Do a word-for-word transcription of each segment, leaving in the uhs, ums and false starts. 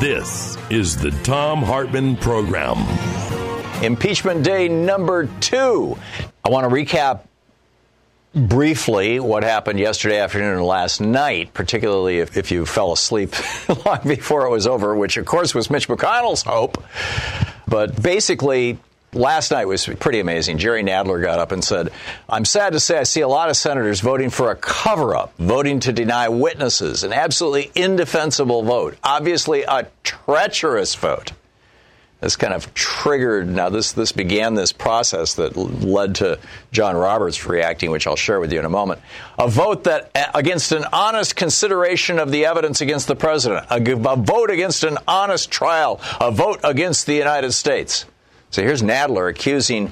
This is the Thom Hartmann Program. Impeachment day number two. I want to recap briefly what happened yesterday afternoon and last night, particularly if, if you fell asleep long before it was over, which, of course, was Mitch McConnell's hope. But basically, last night was pretty amazing. Jerry Nadler got up and said, "I'm sad to say I see a lot of senators voting for a cover-up, voting to deny witnesses, an absolutely indefensible vote, obviously a treacherous vote." This kind of triggered, now this, this began this process that led to John Roberts reacting, which I'll share with you in a moment. A vote that against an honest consideration of the evidence against the president, a, a vote against an honest trial, a vote against the United States. So here's Nadler accusing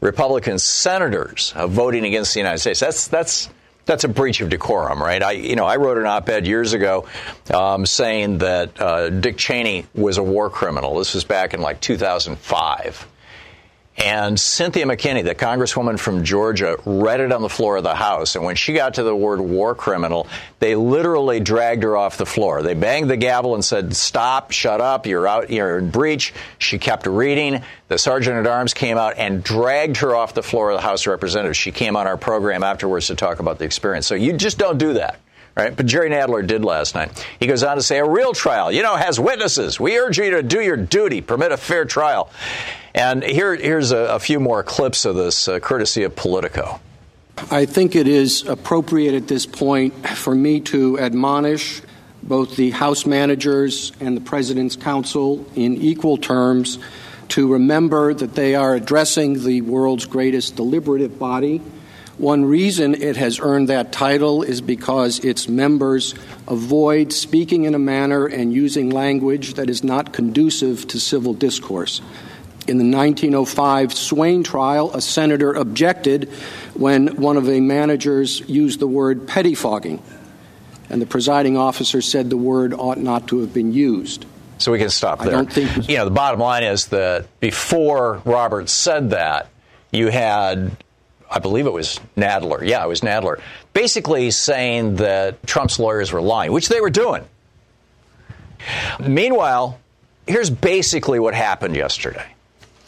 Republican senators of voting against the United States. That's that's that's a breach of decorum, right? I you know I wrote an op-ed years ago um, saying that uh, Dick Cheney was a war criminal. This was back in like two thousand five, and Cynthia McKinney, the Congresswoman from Georgia, read it on the floor of the House. And when she got to the word war criminal, they literally dragged her off the floor. They banged the gavel and said, "Stop, shut up, you're out, you're in breach." She kept reading. The sergeant at arms came out and dragged her off the floor of the House of Representatives. She came on our program afterwards to talk about the experience. So you just don't do that. Right? But Jerry Nadler did last night. He goes on to say, a real trial, you know, has witnesses. We urge you to do your duty. Permit a fair trial. And here, here's a, a few more clips of this, uh, courtesy of Politico. I think it is appropriate at this point for me to admonish both the House managers and the President's counsel in equal terms to remember that they are addressing the world's greatest deliberative body. One reason it has earned that title is because its members avoid speaking in a manner and using language that is not conducive to civil discourse. In the nineteen oh five Swain trial, a senator objected when one of the managers used the word pettifogging, and the presiding officer said the word ought not to have been used. So we can stop there. I don't think you know, the bottom line is that before Roberts said that, you had, I believe it was Nadler. Yeah, it was Nadler. Basically saying that Trump's lawyers were lying, which they were doing. Meanwhile, here's basically what happened yesterday.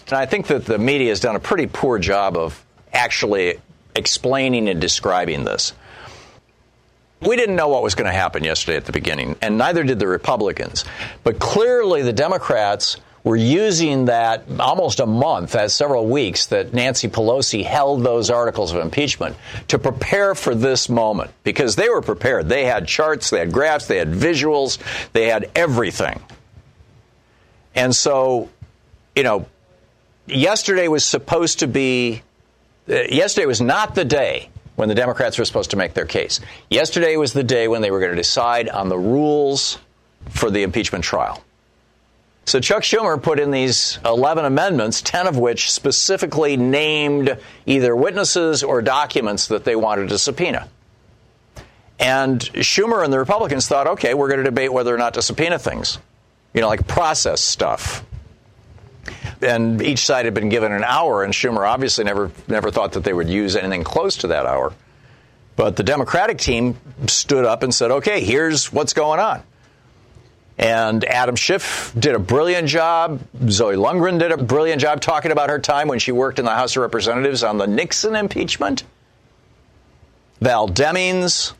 And I think that the media has done a pretty poor job of actually explaining and describing this. We didn't know what was going to happen yesterday at the beginning, and neither did the Republicans. But clearly the Democrats were using that almost a month, as several weeks, that Nancy Pelosi held those articles of impeachment to prepare for this moment, because they were prepared. They had charts, they had graphs, they had visuals, they had everything. And so, you know, yesterday was supposed to be, uh, yesterday was not the day when the Democrats were supposed to make their case. Yesterday was the day when they were going to decide on the rules for the impeachment trial. So Chuck Schumer put in these eleven amendments, ten of which specifically named either witnesses or documents that they wanted to subpoena. And Schumer and the Republicans thought, OK, we're going to debate whether or not to subpoena things, you know, like process stuff. And each side had been given an hour, and Schumer obviously never never thought that they would use anything close to that hour. But the Democratic team stood up and said, OK, here's what's going on. And Adam Schiff did a brilliant job. Zoe Lundgren did a brilliant job talking about her time when she worked in the House of Representatives on the Nixon impeachment. Val Demings,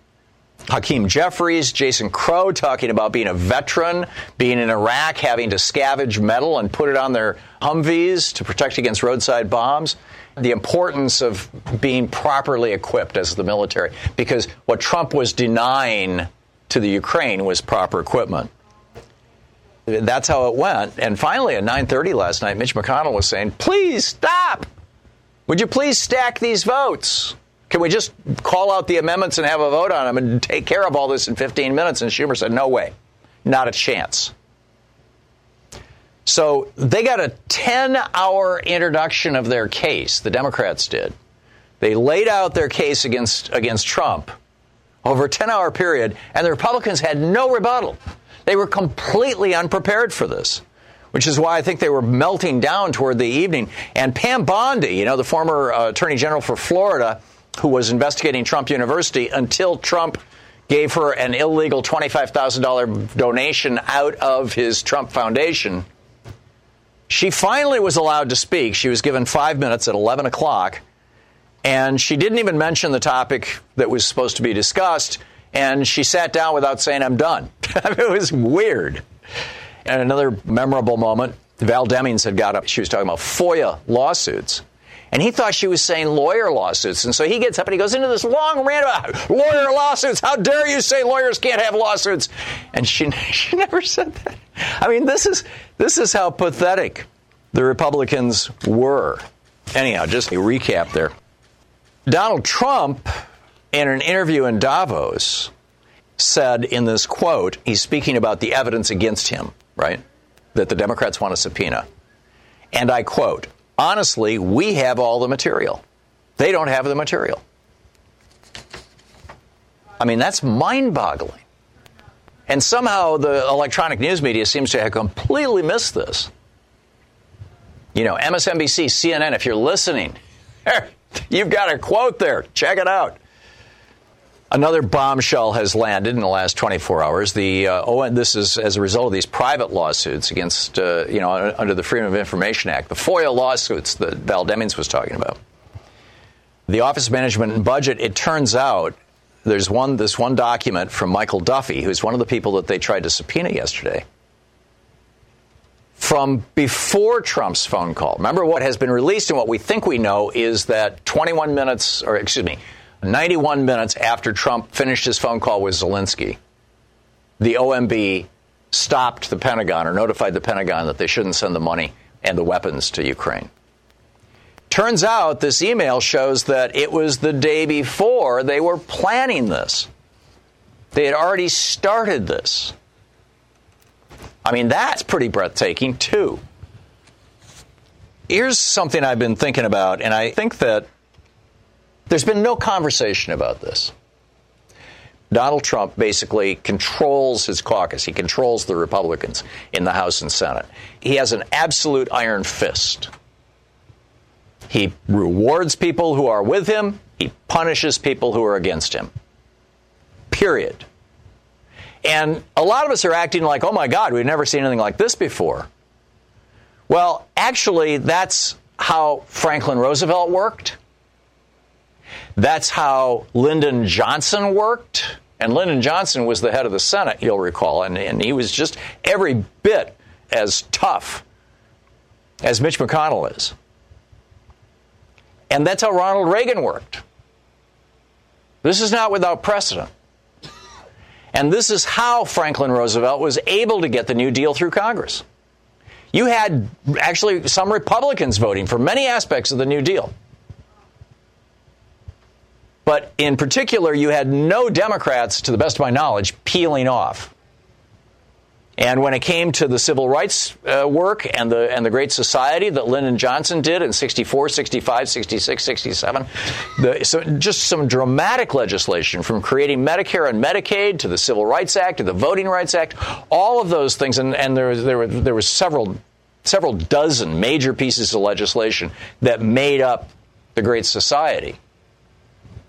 Hakeem Jeffries, Jason Crow talking about being a veteran, being in Iraq, having to scavenge metal and put it on their Humvees to protect against roadside bombs. The importance of being properly equipped as the military, because what Trump was denying to the Ukraine was proper equipment. That's how it went. And finally, at nine thirty last night, Mitch McConnell was saying, please stop. Would you please stack these votes? Can we just call out the amendments and have a vote on them and take care of all this in fifteen minutes? And Schumer said, no way, not a chance. So they got a ten hour introduction of their case. The Democrats did. They laid out their case against against Trump over a ten hour period, and the Republicans had no rebuttal. They were completely unprepared for this, which is why I think they were melting down toward the evening. And Pam Bondi, you know, the former uh, attorney general for Florida, who was investigating Trump University until Trump gave her an illegal twenty-five thousand dollars donation out of his Trump Foundation. She finally was allowed to speak. She was given five minutes at eleven o'clock, and she didn't even mention the topic that was supposed to be discussed, and she sat down without saying, I'm done. It was weird. And another memorable moment, Val Demings had got up. She was talking about FOIA lawsuits. And he thought she was saying lawyer lawsuits. And so he gets up and he goes into this long rant about lawyer lawsuits. How dare you say lawyers can't have lawsuits? And she she never said that. I mean, this is this is how pathetic the Republicans were. Anyhow, just a recap there. Donald Trump, in an interview in Davos, said in this quote, he's speaking about the evidence against him, right, that the Democrats want to subpoena. And I quote, honestly, we have all the material. They don't have the material. I mean, that's mind-boggling. And somehow the electronic news media seems to have completely missed this. You know, M S N B C, C N N, if you're listening, you've got a quote there. Check it out. Another bombshell has landed in the last twenty-four hours. The uh, oh, and this is as a result of these private lawsuits against, uh, you know, under the Freedom of Information Act, the FOIA lawsuits that Val Demings was talking about. The Office of Management and Budget. It turns out there's one this one document from Michael Duffy, who's one of the people that they tried to subpoena yesterday, from before Trump's phone call. Remember, what has been released and what we think we know is that twenty-one minutes, or excuse me. ninety-one minutes after Trump finished his phone call with Zelensky, the O M B stopped the Pentagon, or notified the Pentagon, that they shouldn't send the money and the weapons to Ukraine. Turns out this email shows that it was the day before they were planning this. They had already started this. I mean, that's pretty breathtaking, too. Here's something I've been thinking about, and I think that there's been no conversation about this. Donald Trump basically controls his caucus. He controls the Republicans in the House and Senate. He has an absolute iron fist. He rewards people who are with him. He punishes people who are against him. Period. And a lot of us are acting like, oh, my God, we've never seen anything like this before. Well, actually, that's how Franklin Roosevelt worked. That's how Lyndon Johnson worked. And Lyndon Johnson was the head of the Senate, you'll recall. And, and he was just every bit as tough as Mitch McConnell is. And that's how Ronald Reagan worked. This is not without precedent. And this is how Franklin Roosevelt was able to get the New Deal through Congress. You had actually some Republicans voting for many aspects of the New Deal. But in particular, you had no Democrats, to the best of my knowledge, peeling off. And when it came to the civil rights uh, work and the and the Great Society that Lyndon Johnson did in sixty-four, sixty-five, sixty-six, sixty-seven, the, so just some dramatic legislation, from creating Medicare and Medicaid to the Civil Rights Act to the Voting Rights Act, all of those things. And, and there was, there were there was several several dozen major pieces of legislation that made up the Great Society.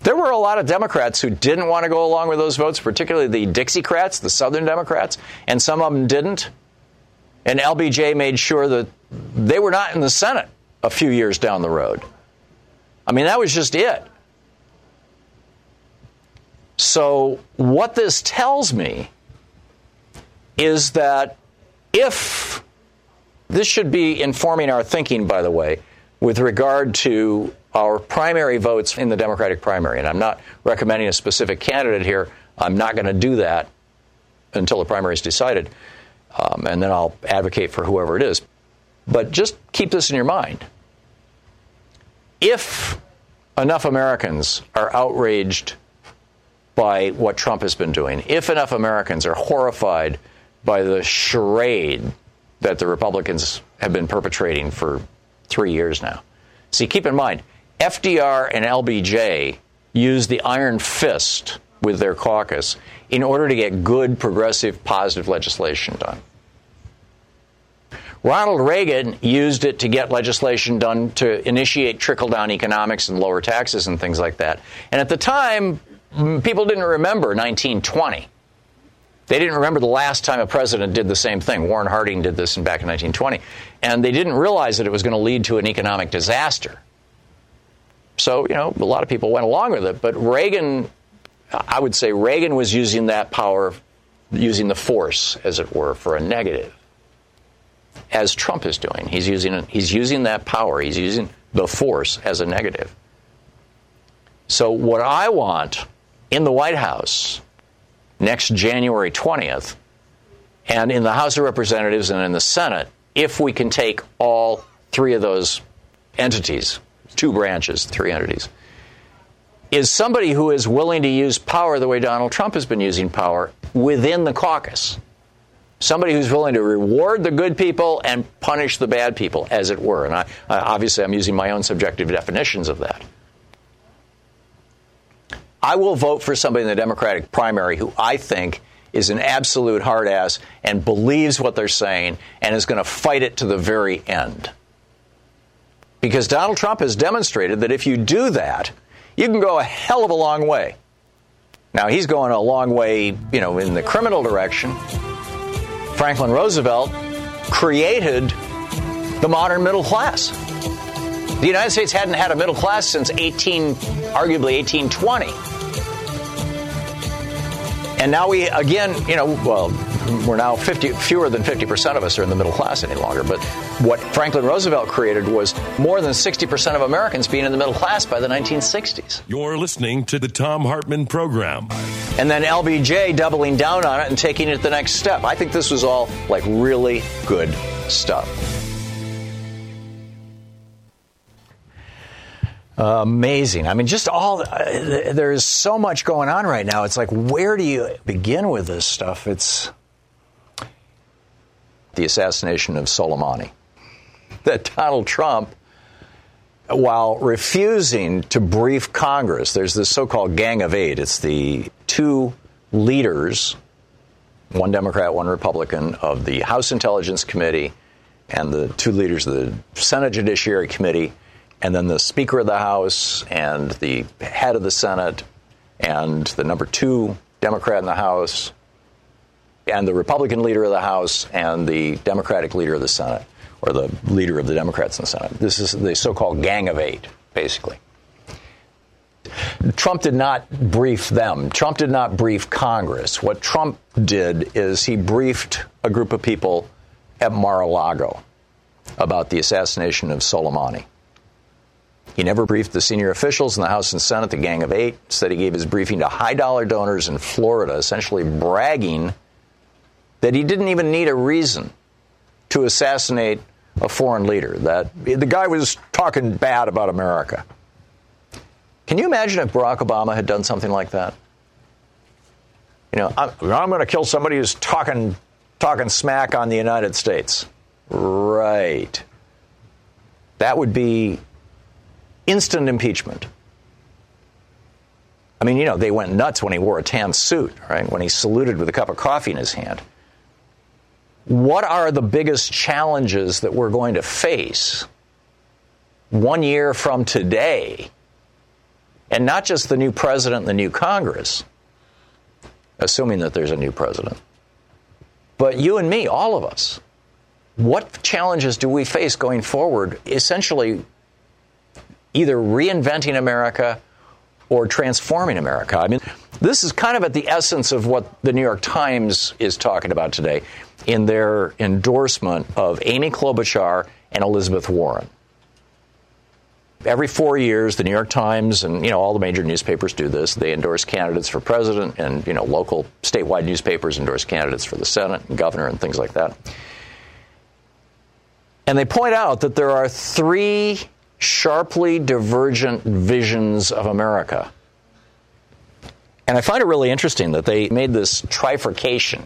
There were a lot of Democrats who didn't want to go along with those votes, particularly the Dixiecrats, the Southern Democrats, and some of them didn't. And L B J made sure that they were not in the Senate a few years down the road. I mean, that was just it. So what this tells me is that if this should be informing our thinking, by the way, with regard to our primary votes in the Democratic primary. And I'm not recommending a specific candidate here. I'm not going to do that until the primary is decided. Um, and then I'll advocate for whoever it is. But just keep this in your mind. If enough Americans are outraged by what Trump has been doing, if enough Americans are horrified by the charade that the Republicans have been perpetrating for three years now. See, keep in mind, F D R and L B J used the iron fist with their caucus in order to get good, progressive, positive legislation done. Ronald Reagan used it to get legislation done to initiate trickle-down economics and lower taxes and things like that. And at the time, people didn't remember nineteen twenty. They didn't remember the last time a president did the same thing. Warren Harding did this back in nineteen twenty. And they didn't realize that it was going to lead to an economic disaster. So, you know, a lot of people went along with it. But Reagan, I would say Reagan was using that power, using the force, as it were, for a negative. As Trump is doing. He's using, he's using that power. He's using the force as a negative. So what I want in the White House next January twentieth, and in the House of Representatives and in the Senate, if we can take all three of those entities, two branches, three entities, is somebody who is willing to use power the way Donald Trump has been using power within the caucus. Somebody who's willing to reward the good people and punish the bad people, as it were. And I, I, obviously, I'm using my own subjective definitions of that. I will vote for somebody in the Democratic primary who I think is an absolute hard ass and believes what they're saying and is going to fight it to the very end. Because Donald Trump has demonstrated that if you do that, you can go a hell of a long way. Now, he's going a long way, you know, in the criminal direction. Franklin Roosevelt created the modern middle class. The United States hadn't had a middle class since eighteen, arguably eighteen twenty. And now we, again, you know, well, we're now fifty, fewer than fifty percent of us are in the middle class any longer. But what Franklin Roosevelt created was more than sixty percent of Americans being in the middle class by the nineteen sixties. You're listening to the Thom Hartmann Program. And then L B J doubling down on it and taking it the next step. I think this was all, like, really good stuff. Uh, amazing. I mean, just all uh, there is so much going on right now. It's like, where do you begin with this stuff? It's the assassination of Soleimani. That Donald Trump, while refusing to brief Congress, there's this so-called Gang of Eight. It's the two leaders, one Democrat, one Republican, of the House Intelligence Committee and the two leaders of the Senate Judiciary Committee. And then the Speaker of the House and the head of the Senate and the number two Democrat in the House and the Republican leader of the House and the Democratic leader of the Senate, or the leader of the Democrats in the Senate. This is the so-called Gang of Eight, basically. Trump did not brief them. Trump did not brief Congress. What Trump did is he briefed a group of people at Mar-a-Lago about the assassination of Soleimani. He never briefed the senior officials in the House and Senate, the Gang of Eight, said he gave his briefing to high-dollar donors in Florida, essentially bragging that he didn't even need a reason to assassinate a foreign leader, that the guy was talking bad about America. Can you imagine if Barack Obama had done something like that? You know, I'm, I'm going to kill somebody who's talking, talking smack on the United States. Right. That would be instant impeachment. I mean, you know, they went nuts when he wore a tan suit, right? When he saluted with a cup of coffee in his hand. What are the biggest challenges that we're going to face one year from today And not just the new president and the new Congress, assuming that there's a new president, but you and me, all of us. What challenges do we face going forward, essentially either reinventing America or transforming America? I mean, this is kind of at the essence of what the New York Times is talking about today in their endorsement of Amy Klobuchar and Elizabeth Warren. Every four years, the New York Times and, you know, all the major newspapers do this. They endorse candidates for president and, you know, local statewide newspapers endorse candidates for the Senate and governor and things like that. And they point out that there are three sharply divergent visions of America. And I find it really interesting that they made this trifurcation.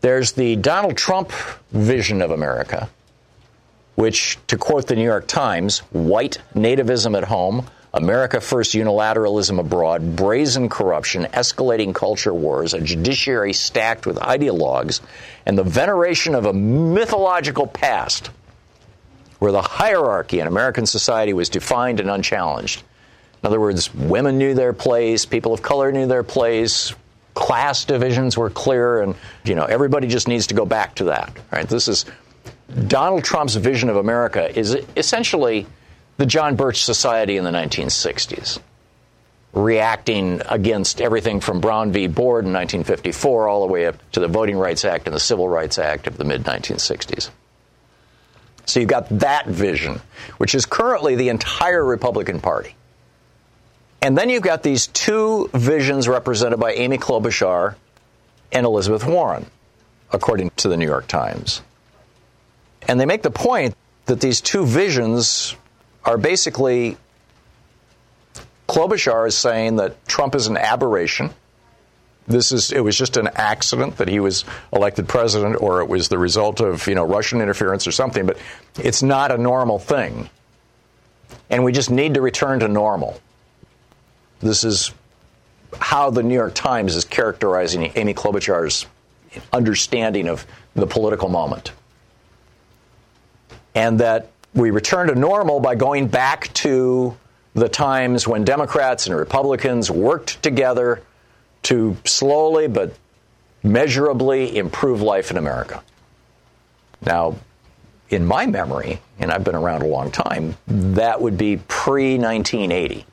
There's the Donald Trump vision of America, which, to quote the New York Times, white nativism at home, America first unilateralism abroad, brazen corruption, escalating culture wars, a judiciary stacked with ideologues, and the veneration of a mythological past where the hierarchy in American society was defined and unchallenged. In other words, women knew their place, people of color knew their place, class divisions were clear, and, you know, everybody just needs to go back to that, right? This is Donald Trump's vision of America is essentially the John Birch Society in the nineteen sixties, reacting against everything from Brown v. Board in nineteen fifty-four all the way up to the Voting Rights Act and the Civil Rights Act of the mid nineteen sixties. So you've got that vision, which is currently the entire Republican Party. And then you've got these two visions represented by Amy Klobuchar and Elizabeth Warren, according to the New York Times. And they make the point that these two visions are basically, Klobuchar is saying that Trump is an aberration. This is, it was just an accident that he was elected president, or it was the result of, you know, Russian interference or something, but it's not a normal thing. And we just need to return to normal. This is how the New York Times is characterizing Amy Klobuchar's understanding of the political moment. And that we return to normal by going back to the times when Democrats and Republicans worked together to slowly but measurably improve life in America. Now, in my memory, and I've been around a long time, that would be pre nineteen eighty.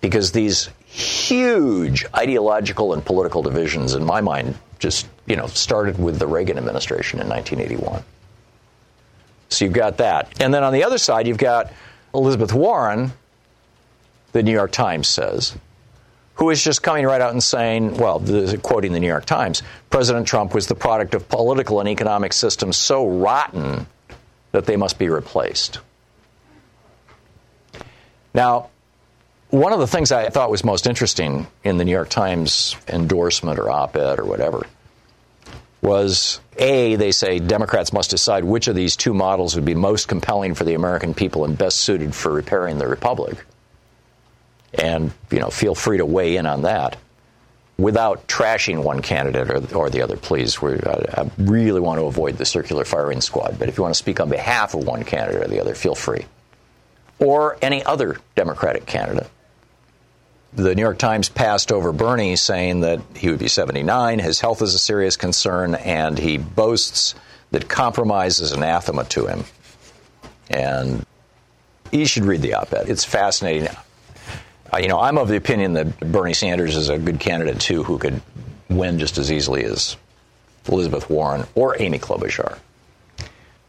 Because these huge ideological and political divisions, in my mind, just, you know, started with the Reagan administration in nineteen eighty-one. So you've got that. And then on the other side, you've got Elizabeth Warren, the New York Times says, who is just coming right out and saying, well, this is quoting the New York Times, President Trump was the product of political and economic systems so rotten that they must be replaced. Now, one of the things I thought was most interesting in the New York Times endorsement or op-ed or whatever was, A, they say Democrats must decide which of these two models would be most compelling for the American people and best suited for repairing the republic. And, you know, feel free to weigh in on that without trashing one candidate or, or the other, please. We're, I, I really want to avoid the circular firing squad, but if you want to speak on behalf of one candidate or the other, feel free. Or any other Democratic candidate. The New York Times passed over Bernie, saying that he would be seventy-nine, his health is a serious concern, and he boasts that compromise is anathema to him. And you should read the op-ed. It's fascinating. Uh, you know, I'm of the opinion that Bernie Sanders is a good candidate, too, who could win just as easily as Elizabeth Warren or Amy Klobuchar.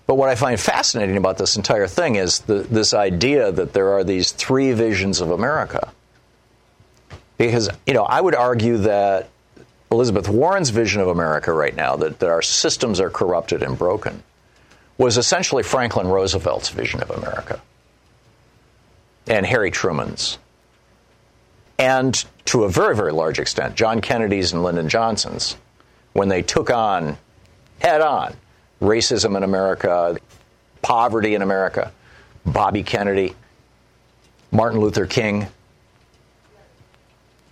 But what I find fascinating about this entire thing is the, this idea that there are these three visions of America. Because, you know, I would argue that Elizabeth Warren's vision of America right now, that, that our systems are corrupted and broken, was essentially Franklin Roosevelt's vision of America and Harry Truman's. And to a very, very large extent, John Kennedy's and Lyndon Johnson's, when they took on head on racism in America, poverty in America, Bobby Kennedy, Martin Luther King.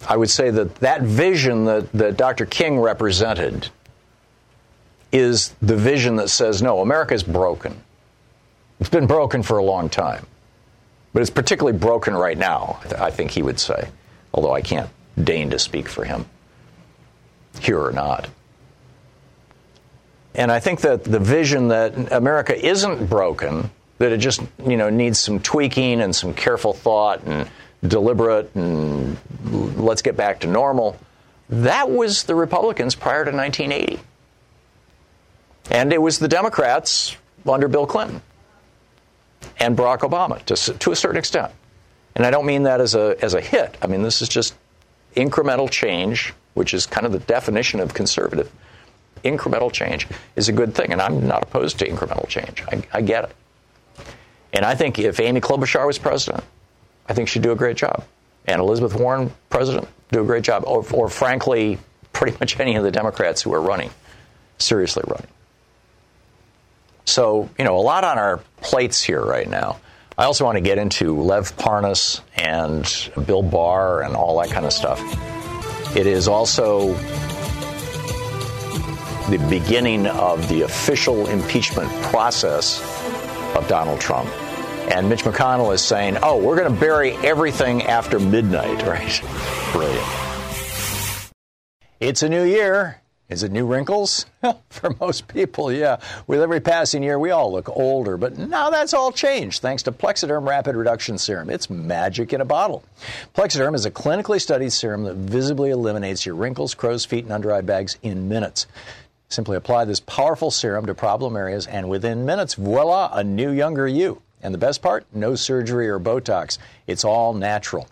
I would say that that vision that, that Doctor King represented is the vision that says, no, America's broken. It's been broken for a long time. But it's particularly broken right now, I think he would say, although I can't deign to speak for him, here or not. And I think that the vision that America isn't broken, that it just, you know, needs some tweaking and some careful thought and deliberate and let's get back to normal, that was the Republicans prior to nineteen eighty. And it was the Democrats under Bill Clinton and Barack Obama, to, to a certain extent. And I don't mean that as a as a hit. I mean, this is just incremental change, which is kind of the definition of conservative. Incremental change is a good thing, and I'm not opposed to incremental change. I, I get it. And I think if Amy Klobuchar was president, I think she'd do a great job. And Elizabeth Warren, president, do a great job. Or, or frankly, pretty much any of the Democrats who are running, seriously running. So, you know, a lot on our plates here right now. I also want to get into Lev Parnas and Bill Barr and all that kind of stuff. It is also the beginning of the official impeachment process of Donald Trump. And Mitch McConnell is saying, oh, we're going to bury everything after midnight, right? Brilliant. It's a new year. Is it new wrinkles? For most people, yeah. With every passing year, we all look older. But now that's all changed thanks to Plexaderm Rapid Reduction Serum. It's magic in a bottle. Plexaderm is a clinically studied serum that visibly eliminates your wrinkles, crow's feet, and under-eye bags in minutes. Simply apply this powerful serum to problem areas, and within minutes, voila, a new, younger you. And the best part? No surgery or Botox. It's all natural.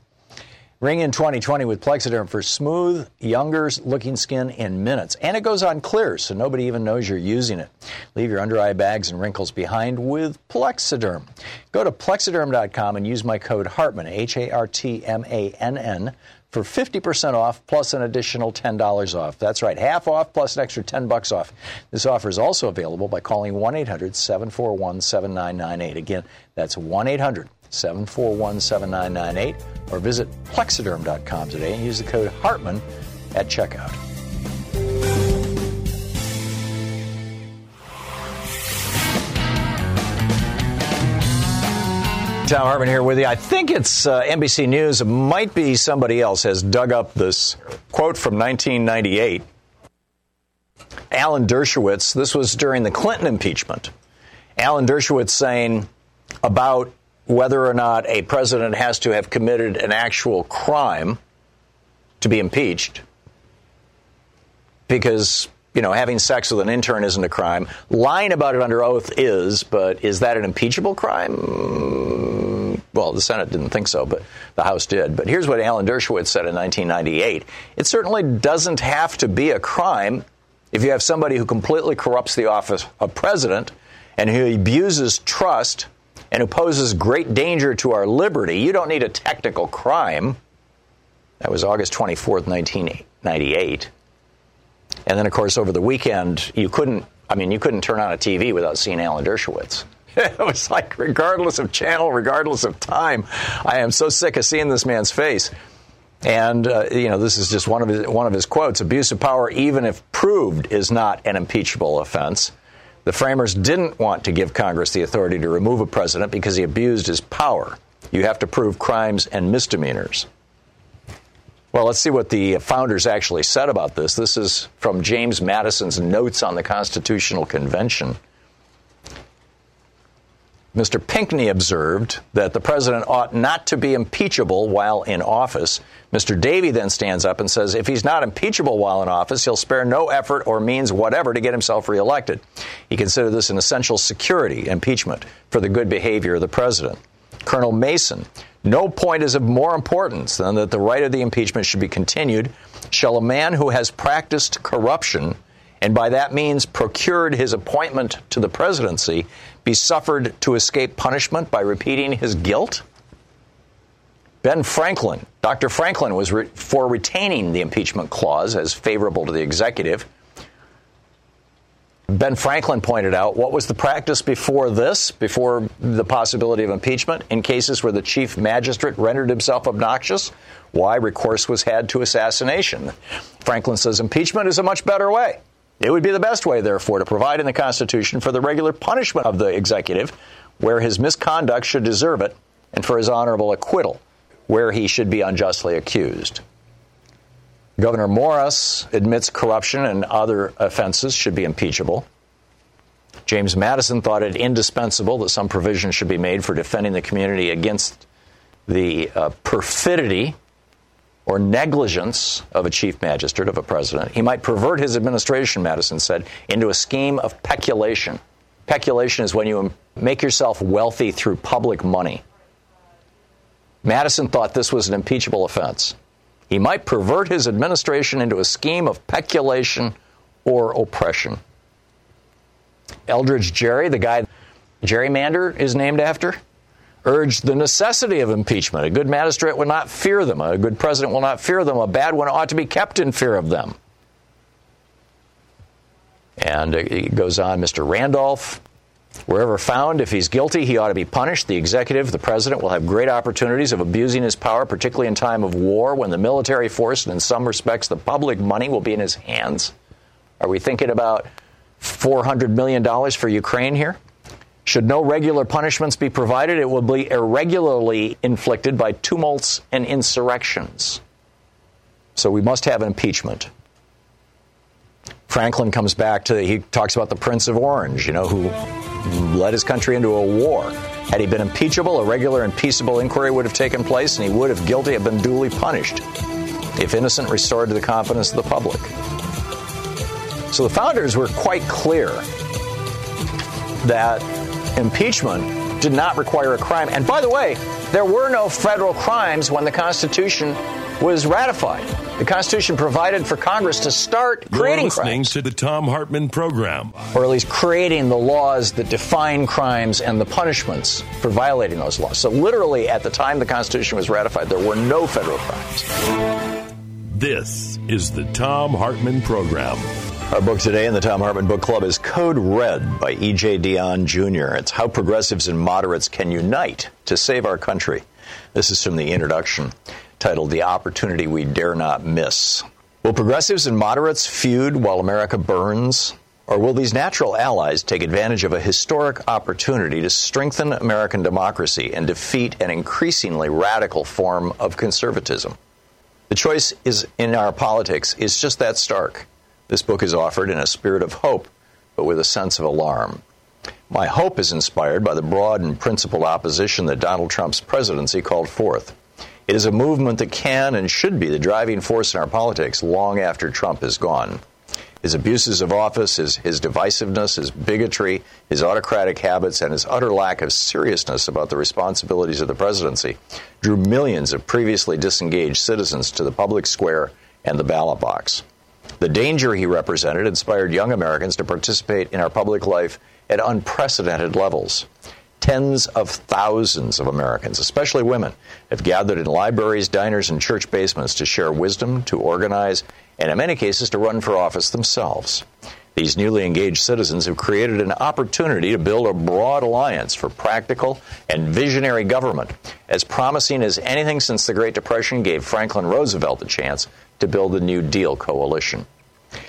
Ring in twenty twenty with Plexaderm for smooth, younger-looking skin in minutes. And it goes on clear, so nobody even knows you're using it. Leave your under-eye bags and wrinkles behind with Plexaderm. Go to Plexaderm dot com and use my code Hartmann, H A R T M A N N, for fifty percent off plus an additional ten dollars off. That's right, half off plus an extra ten bucks off. This offer is also available by calling one eight hundred seven four one seven nine nine eight. Again, that's one eight hundred seven four one seven nine nine eight, or visit Plexaderm dot com today and use the code Hartmann at checkout. Thom Hartmann here with you. I think it's uh, N B C News. It might be somebody else has dug up this quote from nineteen ninety-eight. Alan Dershowitz, this was during the Clinton impeachment. Alan Dershowitz saying about whether or not a president has to have committed an actual crime to be impeached, because, you know, having sex with an intern isn't a crime. Lying about it under oath is, but is that an impeachable crime? Well, the Senate didn't think so, but the House did. But here's what Alan Dershowitz said in nineteen ninety-eight. It certainly doesn't have to be a crime if you have somebody who completely corrupts the office of president and who abuses trust and who poses great danger to our liberty. You don't need a technical crime. That was August twenty-fourth, nineteen ninety-eight. And then, of course, over the weekend, you couldn't, I mean, you couldn't turn on a T V without seeing Alan Dershowitz. It was like, regardless of channel, regardless of time, I am so sick of seeing this man's face. And, uh, you know, this is just one of his, one of his quotes. Abuse of power, even if proved, is not an impeachable offense. The framers didn't want to give Congress the authority to remove a president because he abused his power. You have to prove crimes and misdemeanors. Well, let's see what the founders actually said about this. This is from James Madison's Notes on the Constitutional Convention. Mister Pinckney observed that the president ought not to be impeachable while in office. Mister Davey then stands up and says, if he's not impeachable while in office, he'll spare no effort or means whatever to get himself reelected. He considered this an essential security, impeachment, for the good behavior of the president. Colonel Mason, no point is of more importance than that the right of the impeachment should be continued. Shall a man who has practiced corruption, and by that means procured his appointment to the presidency, be suffered to escape punishment by repeating his guilt? Ben Franklin, Doctor Franklin, was re- for retaining the impeachment clause as favorable to the executive. Ben Franklin pointed out, what was the practice before this, before the possibility of impeachment? In cases where the chief magistrate rendered himself obnoxious, why recourse was had to assassination. Franklin says impeachment is a much better way. It would be the best way, therefore, to provide in the Constitution for the regular punishment of the executive, where his misconduct should deserve it, and for his honorable acquittal where he should be unjustly accused. Governor Morris admits corruption and other offenses should be impeachable. James Madison thought it indispensable that some provision should be made for defending the community against the uh, perfidy or negligence of a chief magistrate, of a president. He might pervert his administration, Madison said, into a scheme of peculation. Peculation is when you make yourself wealthy through public money. Madison thought this was an impeachable offense. He might pervert his administration into a scheme of peculation or oppression. Eldridge Gerry, the guy gerrymander is named after, urged the necessity of impeachment. A good magistrate would not fear them. A good president will not fear them. A bad one ought to be kept in fear of them. And it goes on, Mister Randolph, wherever found, if he's guilty, he ought to be punished. The executive, the president, will have great opportunities of abusing his power, particularly in time of war, when the military force and in some respects the public money will be in his hands. Are we thinking about four hundred million dollars for Ukraine here? Should no regular punishments be provided, it will be irregularly inflicted by tumults and insurrections. So we must have an impeachment. Franklin comes back to, he talks about the Prince of Orange, you know, who led his country into a war. Had he been impeachable, a regular and peaceable inquiry would have taken place, and he would, if guilty, have been duly punished. If innocent, restored to the confidence of the public. So the founders were quite clear that impeachment did not require a crime. And by the way, there were no federal crimes when the Constitution was ratified. The Constitution provided for Congress to start You're creating crimes. You're listening to the Thom Hartmann Program. Or at least creating the laws that define crimes and the punishments for violating those laws. So literally, at the time the Constitution was ratified, there were no federal crimes. This is the Thom Hartmann Program. Our book today in the Thom Hartmann Book Club is Code Red by E J. Dionne Junior It's How Progressives and Moderates Can Unite to Save Our Country. This is from the introduction, titled The Opportunity We Dare Not Miss. Will progressives and moderates feud while America burns? Or will these natural allies take advantage of a historic opportunity to strengthen American democracy and defeat an increasingly radical form of conservatism? The choice is in our politics is just that stark. This book is offered in a spirit of hope, but with a sense of alarm. My hope is inspired by the broad and principled opposition that Donald Trump's presidency called forth. It is a movement that can and should be the driving force in our politics long after Trump is gone. His abuses of office, his, his divisiveness, his bigotry, his autocratic habits, and his utter lack of seriousness about the responsibilities of the presidency drew millions of previously disengaged citizens to the public square and the ballot box. The danger he represented inspired young Americans to participate in our public life at unprecedented levels. Tens of thousands of Americans, especially women, have gathered in libraries, diners, and church basements to share wisdom, to organize, and in many cases to run for office themselves. These newly engaged citizens have created an opportunity to build a broad alliance for practical and visionary government, as promising as anything since the Great Depression gave Franklin Roosevelt the chance to build the New Deal coalition.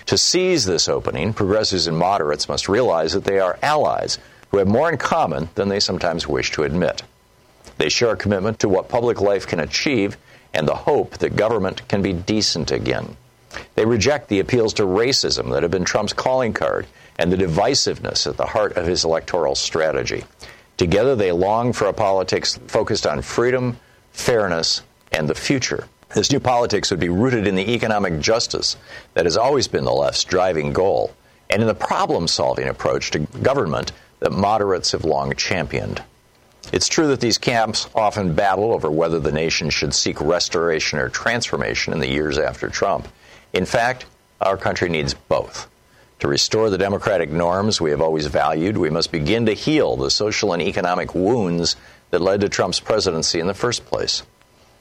To seize this opening, progressives and moderates must realize that they are allies who have more in common than they sometimes wish to admit. They share a commitment to what public life can achieve and the hope that government can be decent again. They reject the appeals to racism that have been Trump's calling card and the divisiveness at the heart of his electoral strategy. Together they long for a politics focused on freedom, fairness, and the future. This new politics would be rooted in the economic justice that has always been the left's driving goal and in the problem-solving approach to government that moderates have long championed. It's true that these camps often battle over whether the nation should seek restoration or transformation in the years after Trump. In fact, our country needs both. To restore the democratic norms we have always valued, we must begin to heal the social and economic wounds that led to Trump's presidency in the first place.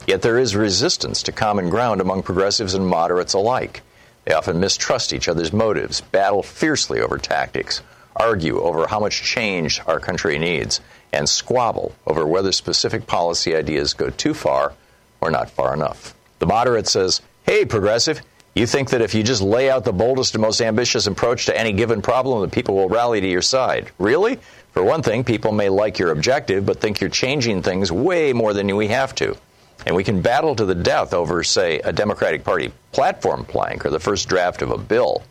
Yet there is resistance to common ground among progressives and moderates alike. They often mistrust each other's motives, battle fiercely over tactics, argue over how much change our country needs, and squabble over whether specific policy ideas go too far or not far enough. The moderate says, "Hey, progressive, You think that if you just lay out the boldest and most ambitious approach to any given problem, that people will rally to your side. Really? For one thing, people may like your objective, but think you're changing things way more than we have to. And we can battle to the death over, say, a Democratic Party platform plank or the first draft of a bill.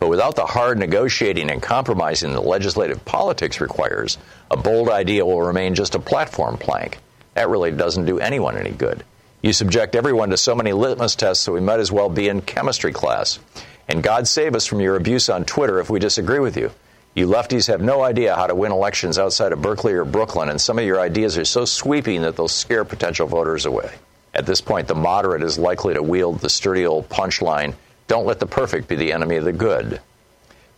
But without the hard negotiating and compromising that legislative politics requires, a bold idea will remain just a platform plank. That really doesn't do anyone any good. You subject everyone to so many litmus tests that we might as well be in chemistry class. And God save us from your abuse on Twitter if we disagree with you. You lefties have no idea how to win elections outside of Berkeley or Brooklyn, and some of your ideas are so sweeping that they'll scare potential voters away. At this point, the moderate is likely to wield the sturdy old punchline, "Don't let the perfect be the enemy of the good."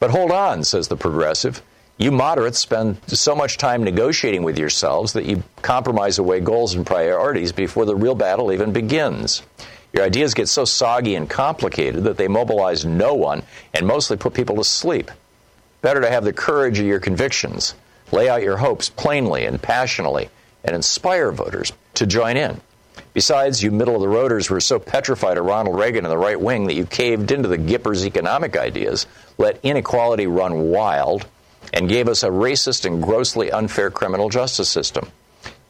But hold on, says the progressive. You moderates spend so much time negotiating with yourselves that you compromise away goals and priorities before the real battle even begins. Your ideas get so soggy and complicated that they mobilize no one and mostly put people to sleep. Better to have the courage of your convictions, lay out your hopes plainly and passionately, and inspire voters to join in. Besides, you middle-of-the-roaders were so petrified of Ronald Reagan and the right wing that you caved into the Gipper's economic ideas, let inequality run wild, and gave us a racist and grossly unfair criminal justice system.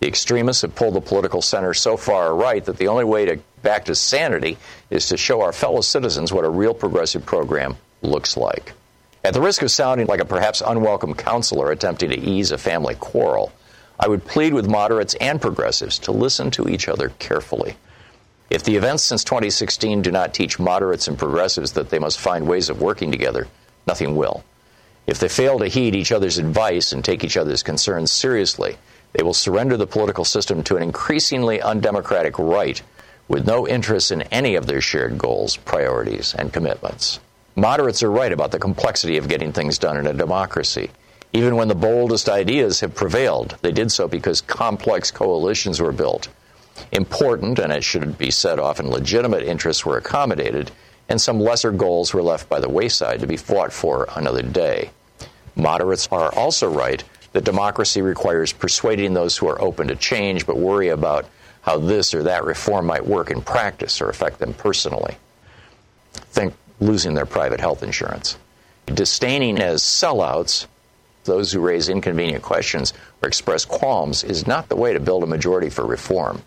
The extremists have pulled the political center so far right that the only way to back to sanity is to show our fellow citizens what a real progressive program looks like. At the risk of sounding like a perhaps unwelcome counselor attempting to ease a family quarrel, I would plead with moderates and progressives to listen to each other carefully. If the events since twenty sixteen do not teach moderates and progressives that they must find ways of working together, nothing will. If they fail to heed each other's advice and take each other's concerns seriously, they will surrender the political system to an increasingly undemocratic right with no interest in any of their shared goals, priorities, and commitments. Moderates are right about the complexity of getting things done in a democracy. Even when the boldest ideas have prevailed, they did so because complex coalitions were built. Important, and it should be said often legitimate, interests were accommodated, and some lesser goals were left by the wayside to be fought for another day. Moderates are also right that democracy requires persuading those who are open to change but worry about how this or that reform might work in practice or affect them personally. Think losing their private health insurance. Disdaining as sellouts those who raise inconvenient questions or express qualms is not the way to build a majority for reform.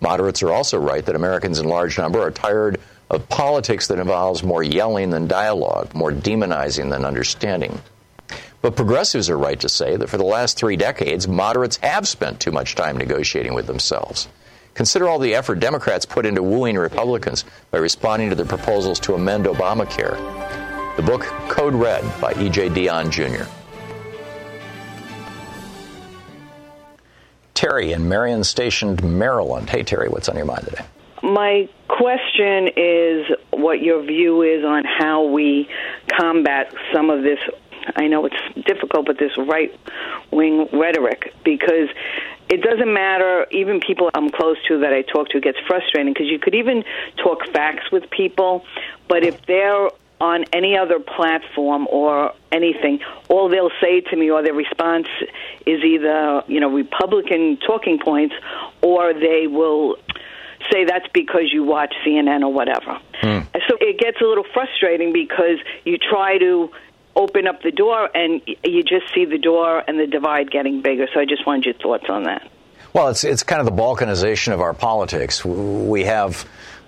Moderates are also right that Americans in large number are tired of politics that involves more yelling than dialogue, more demonizing than understanding. But progressives are right to say that for the last three decades, moderates have spent too much time negotiating with themselves. Consider all the effort Democrats put into wooing Republicans by responding to their proposals to amend Obamacare. The book Code Red by E J. Dionne Junior Terry in Marion Station, Maryland. Hey, Terry, what's on your mind today? My question is what your view is on how we combat some of this. I know it's difficult, but this right-wing rhetoric, because it doesn't matter. Even people I'm close to that I talk to, it gets frustrating because you could even talk facts with people, but if they're on any other platform or anything, all they'll say to me or their response is either, you know, Republican talking points, or they will say that's because you watch C N N or whatever. Mm. So it gets a little frustrating because you try to open up the door and you just see the door and the divide getting bigger. So I just wanted your thoughts on that. Well, it's, it's kind of the balkanization of our politics. We have,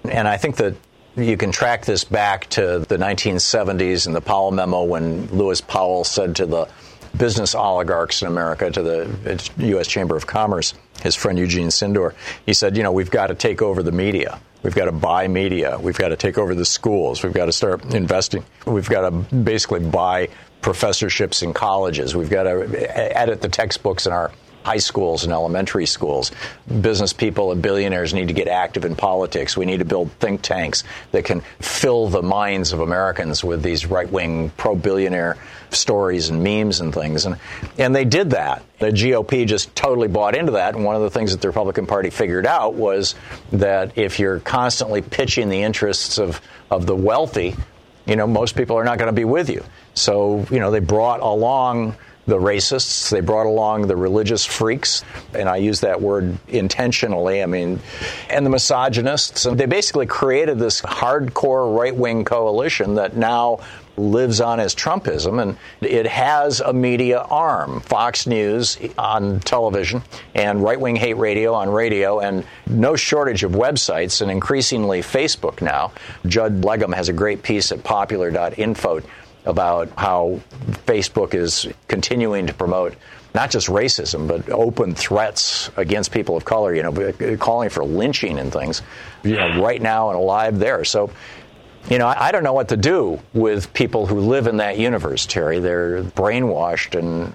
and I think that you can track this back to the nineteen seventies and the Powell memo when Lewis Powell said to the business oligarchs in America, to the U S Chamber of Commerce, his friend Eugene Sindor, he said, you know, we've got to take over the media. We've got to buy media. We've got to take over the schools. We've got to start investing. We've got to basically buy professorships in colleges. We've got to edit the textbooks in our high schools and elementary schools. Business people and billionaires need to get active in politics. We need to build think tanks that can fill the minds of Americans with these right-wing pro-billionaire stories and memes and things. And and they did that. The G O P just totally bought into that. And one of the things that the Republican Party figured out was that if you're constantly pitching the interests of, of the wealthy, you know, most people are not going to be with you. So, you know, they brought along the racists. They brought along the religious freaks, and I use that word intentionally, I mean, and the misogynists. And they basically created this hardcore right-wing coalition that now lives on as Trumpism, and it has a media arm. Fox News on television and right-wing hate radio on radio, and no shortage of websites, and increasingly Facebook now. Judd Legum has a great piece at popular dot info about how Facebook is continuing to promote not just racism, but open threats against people of color, you know, calling for lynching and things, you know, right now and alive there. So, you know, I don't know what to do with people who live in that universe, Terry. They're brainwashed, and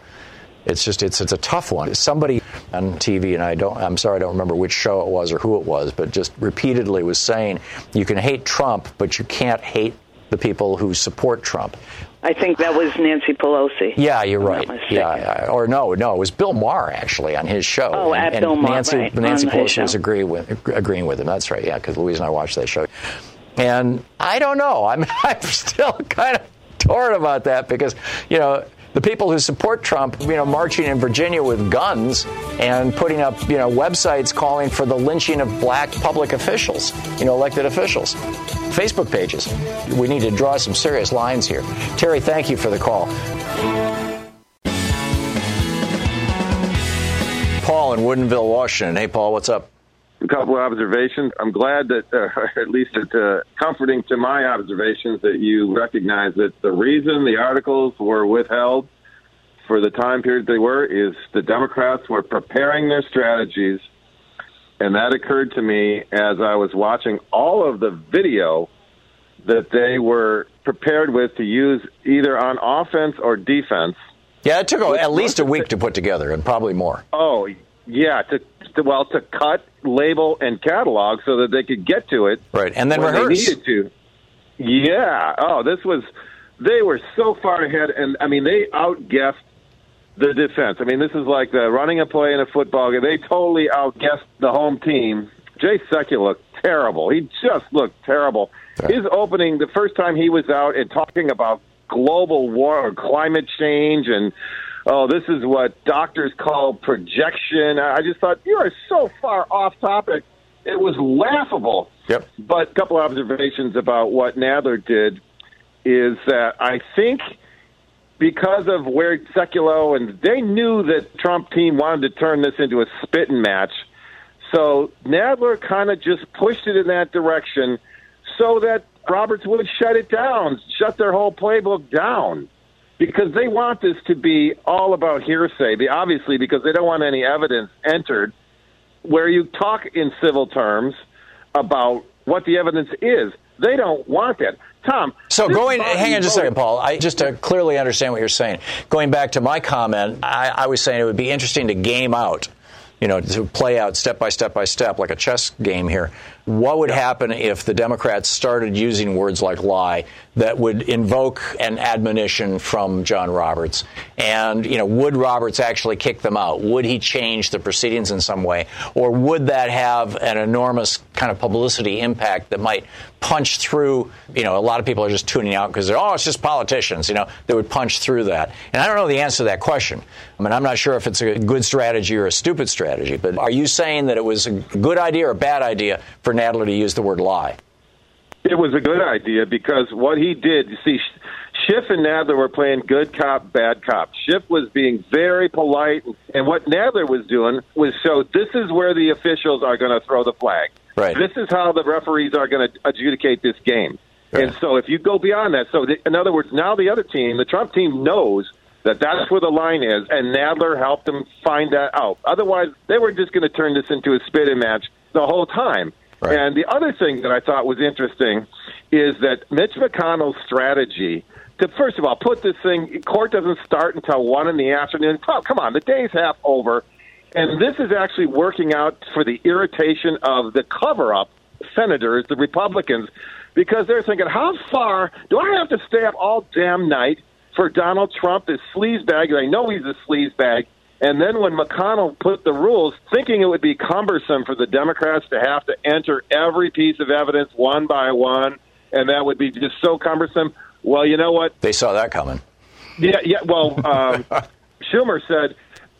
it's just, it's it's a tough one. Somebody on T V, and I don't, I'm sorry, I don't remember which show it was or who it was, but just repeatedly was saying, you can hate Trump, but you can't hate the people who support Trump. I think that was Nancy Pelosi. Yeah, you're right. Yeah, or no, no, it was Bill Maher actually on his show. Oh, and, at and Bill Maher. Nancy, right. Nancy Pelosi was agreeing with, agreeing with him. That's right. Yeah, because Louise and I watched that show. And I don't know. I'm, I'm still kind of torn about that because, you know, the people who support Trump, you know, marching in Virginia with guns and putting up, you know, websites calling for the lynching of black public officials, you know, elected officials. Facebook pages. We need to draw some serious lines here. Terry, thank you for the call. Paul in Woodinville, Washington. Hey, Paul, what's up? A couple of observations. I'm glad that, uh, at least it's uh, comforting to my observations, that you recognize that the reason the articles were withheld for the time period they were is the Democrats were preparing their strategies, and that occurred to me as I was watching all of the video that they were prepared with to use either on offense or defense. Yeah, it took at least a week to put together, and probably more. Oh, yeah, to To, well, to cut, label, and catalog so that they could get to it. Right, and then when rehearse. They needed to. Yeah. Oh, this was, they were so far ahead, and, I mean, they outguessed the defense. I mean, this is like the running a play in a football game. They totally outguessed the home team. Jay Sekulow looked terrible. He just looked terrible. Right. His opening, the first time he was out and talking about global war or climate change and, oh, this is what doctors call projection. I just thought, you are so far off topic. It was laughable. Yep. But a couple observations about what Nadler did is that I think because of where Sekulow, and they knew that Trump team wanted to turn this into a spitting match, so Nadler kind of just pushed it in that direction so that Roberts would shut it down, shut their whole playbook down. Because they want this to be all about hearsay, obviously, because they don't want any evidence entered where you talk in civil terms about what the evidence is. They don't want that. Tom. So going, hang on just a second, Paul. I just to clearly understand what you're saying. Going back to my comment, I, I was saying it would be interesting to game out, you know, to play out step by step by step like a chess game here. What would happen if the Democrats started using words like lie that would invoke an admonition from John Roberts? And, you know, would Roberts actually kick them out? Would he change the proceedings in some way? Or would that have an enormous kind of publicity impact that might punch through, you know, a lot of people are just tuning out because they're, oh, it's just politicians, you know, they would punch through that. And I don't know the answer to that question. I mean, I'm not sure if it's a good strategy or a stupid strategy, but are you saying that it was a good idea or a bad idea for Nadler to use the word lie? It was a good idea because what he did, you see, Schiff and Nadler were playing good cop, bad cop. Schiff was being very polite, and what Nadler was doing was show this is where the officials are going to throw the flag. Right. This is how the referees are going to adjudicate this game. Right. And so if you go beyond that, so the, in other words, now the other team, the Trump team, knows that that's where the line is, and Nadler helped them find that out. Otherwise, they were just going to turn this into a spitting match the whole time. Right. And the other thing that I thought was interesting is that Mitch McConnell's strategy to, first of all, put this thing, court doesn't start until one in the afternoon. Oh, come on, the day's half over. And this is actually working out for the irritation of the cover-up senators, the Republicans, because they're thinking, how far do I have to stay up all damn night for Donald Trump, this sleazebag? I know he's a sleazebag. And then when McConnell put the rules, thinking it would be cumbersome for the Democrats to have to enter every piece of evidence one by one, and that would be just so cumbersome. Well, you know what? They saw that coming. Yeah, yeah. Well, um, Schumer said,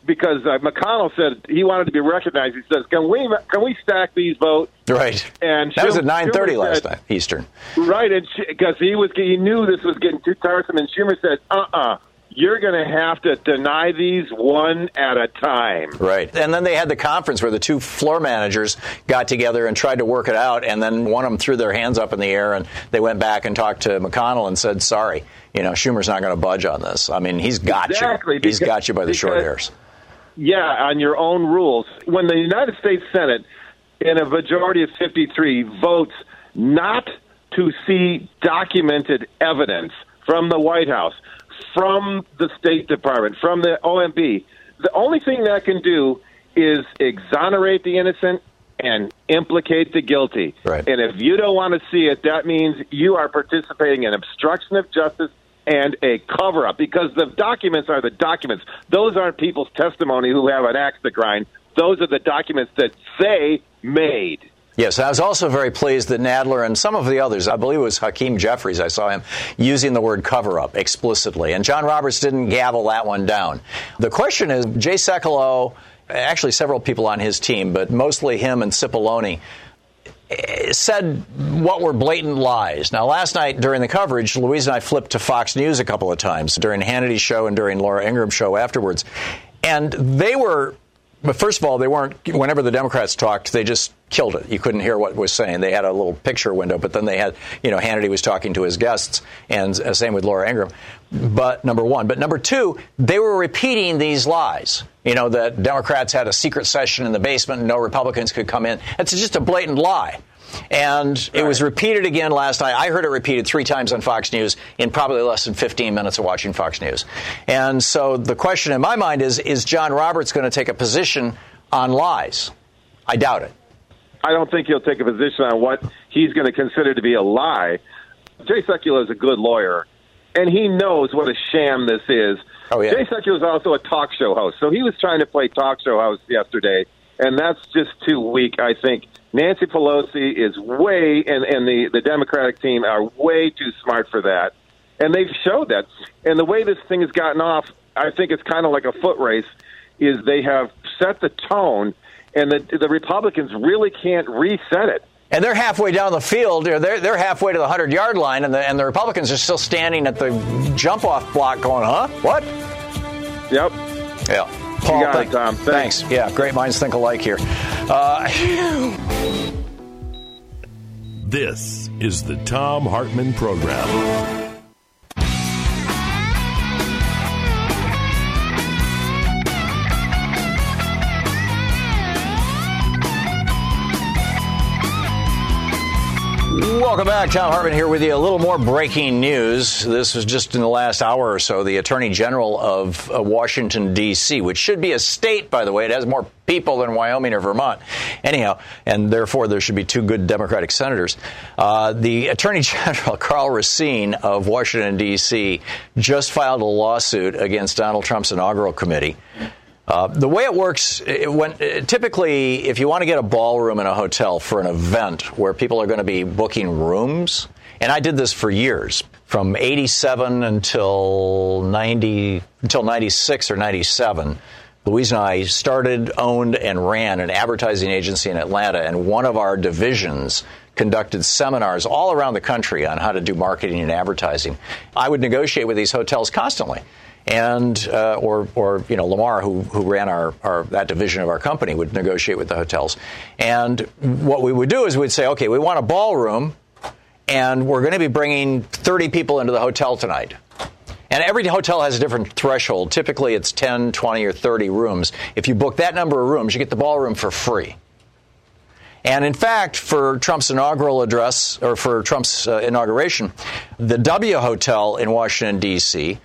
because uh, McConnell said he wanted to be recognized. He says, "Can we can we stack these votes?" Right. And that Schumer, was at nine thirty last night Eastern. Right, and because he was he knew this was getting too tiresome, and Schumer said, "Uh uh-uh. uh." You're going to have to deny these one at a time. Right. And then they had the conference where the two floor managers got together and tried to work it out, and then one of them threw their hands up in the air, and they went back and talked to McConnell and said, sorry, you know, Schumer's not going to budge on this. I mean, he's got exactly, you. Because, he's got you by the because, short hairs. Yeah, on your own rules. When the United States Senate, in a majority of fifty-three, votes not to see documented evidence from the White House, from the State Department, from the O M B, the only thing that can do is exonerate the innocent and implicate the guilty. Right. And if you don't want to see it, that means you are participating in obstruction of justice and a cover-up, because the documents are the documents. Those aren't people's testimony who have an axe to grind. Those are the documents that they made. Yes, I was also very pleased that Nadler and some of the others, I believe it was Hakeem Jeffries, I saw him using the word cover-up explicitly. And John Roberts didn't gavel that one down. The question is, Jay Sekulow, actually several people on his team, but mostly him and Cipollone, said what were blatant lies. Now, last night during the coverage, Louise and I flipped to Fox News a couple of times, during Hannity's show and during Laura Ingram's show afterwards. And they were... But first of all, they weren't, whenever the Democrats talked, they just killed it. You couldn't hear what was saying. They had a little picture window, but then they had, you know, Hannity was talking to his guests, and uh, same with Laura Ingraham. But number one. But number two, they were repeating these lies, you know, that Democrats had a secret session in the basement and no Republicans could come in. That's just a blatant lie. And it was repeated again last night. I heard it repeated three times on Fox News in probably less than fifteen minutes of watching Fox News. And so the question in my mind is, is John Roberts going to take a position on lies? I doubt it. I don't think he'll take a position on what he's going to consider to be a lie. Jay Sekulow is a good lawyer, and he knows what a sham this is. Oh, yeah. Jay Sekulow is also a talk show host, so he was trying to play talk show host yesterday, and that's just too weak, I think. Nancy Pelosi is way, and, and the, the Democratic team are way too smart for that. And they've showed that. And the way this thing has gotten off, I think it's kind of like a foot race, is they have set the tone, and the, the Republicans really can't reset it. And they're halfway down the field. They're they're halfway to the hundred-yard line, and the, and the Republicans are still standing at the jump-off block going, huh? What? Yep. Yeah. Paul, you got it, Tom. Thanks. Thanks. Yeah, great minds think alike here. Uh, this is the Thom Hartmann Program. Welcome back. Thom Hartmann here with you. A little more breaking news. This was just in the last hour or so. The Attorney General of uh, Washington, D C, which should be a state, by the way. It has more people than Wyoming or Vermont. Anyhow, and therefore there should be two good Democratic senators. Uh, the Attorney General, Carl Racine of Washington, D C, just filed a lawsuit against Donald Trump's inaugural committee. Uh, the way it works, it went, it typically, if you want to get a ballroom in a hotel for an event where people are going to be booking rooms, and I did this for years, from eighty-seven until ninety, until ninety-six or ninety-seven, Louise and I started, owned, and ran an advertising agency in Atlanta, and one of our divisions conducted seminars all around the country on how to do marketing and advertising. I would negotiate with these hotels constantly. And uh, or or you know Lamar, who who ran our, our that division of our company, would negotiate with the hotels. And what we would do is we'd say, okay, we want a ballroom, and we're going to be bringing thirty people into the hotel tonight. And every hotel has a different threshold. Typically, it's ten, twenty, or thirty rooms. If you book that number of rooms, you get the ballroom for free. And in fact, for Trump's inaugural address, or for Trump's uh, inauguration, the W Hotel in Washington, D C,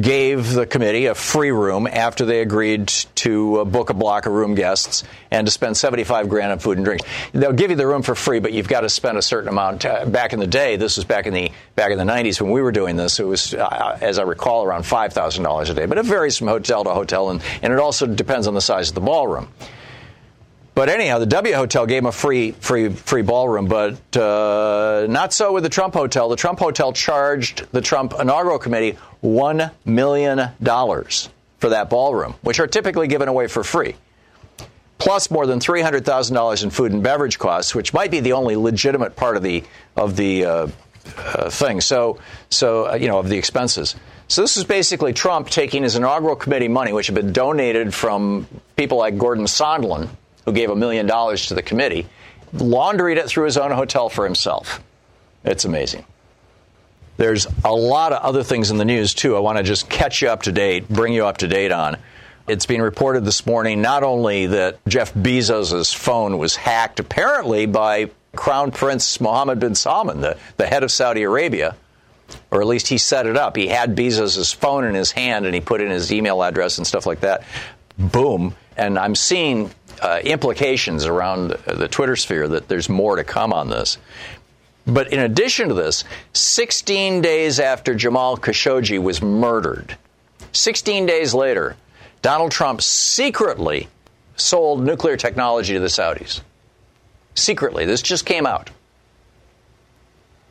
gave the committee a free room after they agreed to book a block of room guests and to spend seventy-five grand on food and drinks. They'll give you the room for free, but you've got to spend a certain amount. Back in the day, this was back in the back in the nineties when we were doing this. It was, uh, as I recall, around five thousand dollars a day. But it varies from hotel to hotel, and, and it also depends on the size of the ballroom. But anyhow, the W Hotel gave them a free, free, free ballroom, but uh, not so with the Trump Hotel. The Trump Hotel charged the Trump Inaugural Committee one million dollars for that ballroom, which are typically given away for free, plus more than three hundred thousand dollars in food and beverage costs, which might be the only legitimate part of the of the uh, uh, thing. So, so uh, you know, of the expenses. So this is basically Trump taking his inaugural committee money, which had been donated from people like Gordon Sondland, who gave a million dollars to the committee, laundering it through his own hotel for himself. It's amazing. There's a lot of other things in the news, too. I want to just catch you up to date, bring you up to date on. It's being reported this morning not only that Jeff Bezos' phone was hacked, apparently by Crown Prince Mohammed bin Salman, the, the head of Saudi Arabia, or at least he set it up. He had Bezos' phone in his hand, and he put in his email address and stuff like that. Boom. And I'm seeing uh, implications around the Twitter sphere that there's more to come on this. But in addition to this, sixteen days after Jamal Khashoggi was murdered, sixteen days later, Donald Trump secretly sold nuclear technology to the Saudis. Secretly. This just came out.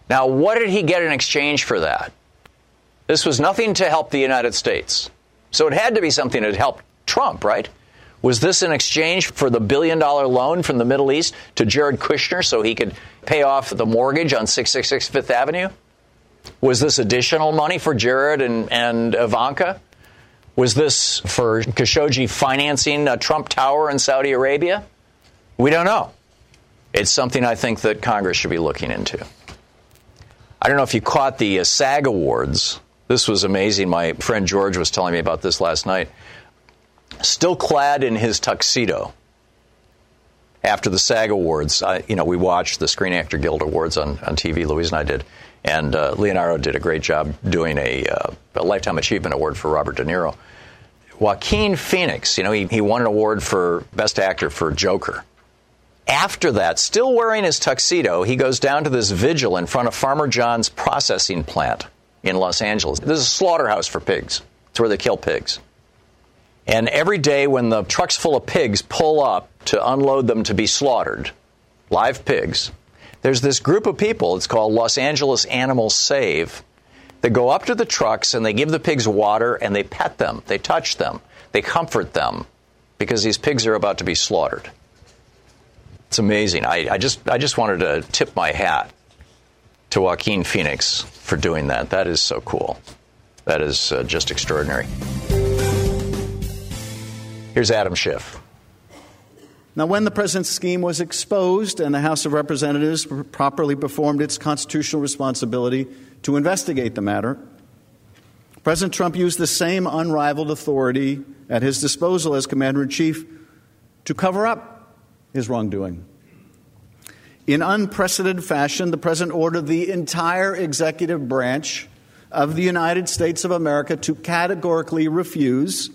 Now, what did he get in exchange for that? This was nothing to help the United States. So it had to be something that helped Trump, right? Was this in exchange for the billion-dollar loan from the Middle East to Jared Kushner so he could pay off the mortgage on six six six Fifth Avenue? Was this additional money for Jared and, and Ivanka? Was this for Khashoggi financing a Trump Tower in Saudi Arabia? We don't know. It's something I think that Congress should be looking into. I don't know if you caught the uh, SAG Awards. This was amazing. My friend George was telling me about this last night. Still clad in his tuxedo after the SAG Awards. I, you know, we watched the Screen Actor Guild Awards on, on T V, Louise and I did, and uh, Leonardo did a great job doing a, uh, a Lifetime Achievement Award for Robert De Niro. Joaquin Phoenix, you know, he, he won an award for Best Actor for Joker. After that, still wearing his tuxedo, he goes down to this vigil in front of Farmer John's processing plant in Los Angeles. This is a slaughterhouse for pigs. It's where they kill pigs. And every day when the trucks full of pigs pull up to unload them to be slaughtered, live pigs, there's this group of people, it's called Los Angeles Animals Save, that go up to the trucks and they give the pigs water and they pet them, they touch them, they comfort them, because these pigs are about to be slaughtered. It's amazing. I, I just I just wanted to tip my hat to Joaquin Phoenix for doing that. That is so cool. That is uh, just extraordinary. Here's Adam Schiff. Now, when the president's scheme was exposed and the House of Representatives properly performed its constitutional responsibility to investigate the matter, President Trump used the same unrivaled authority at his disposal as commander-in-chief to cover up his wrongdoing. In unprecedented fashion, the president ordered the entire executive branch of the United States of America to categorically refuse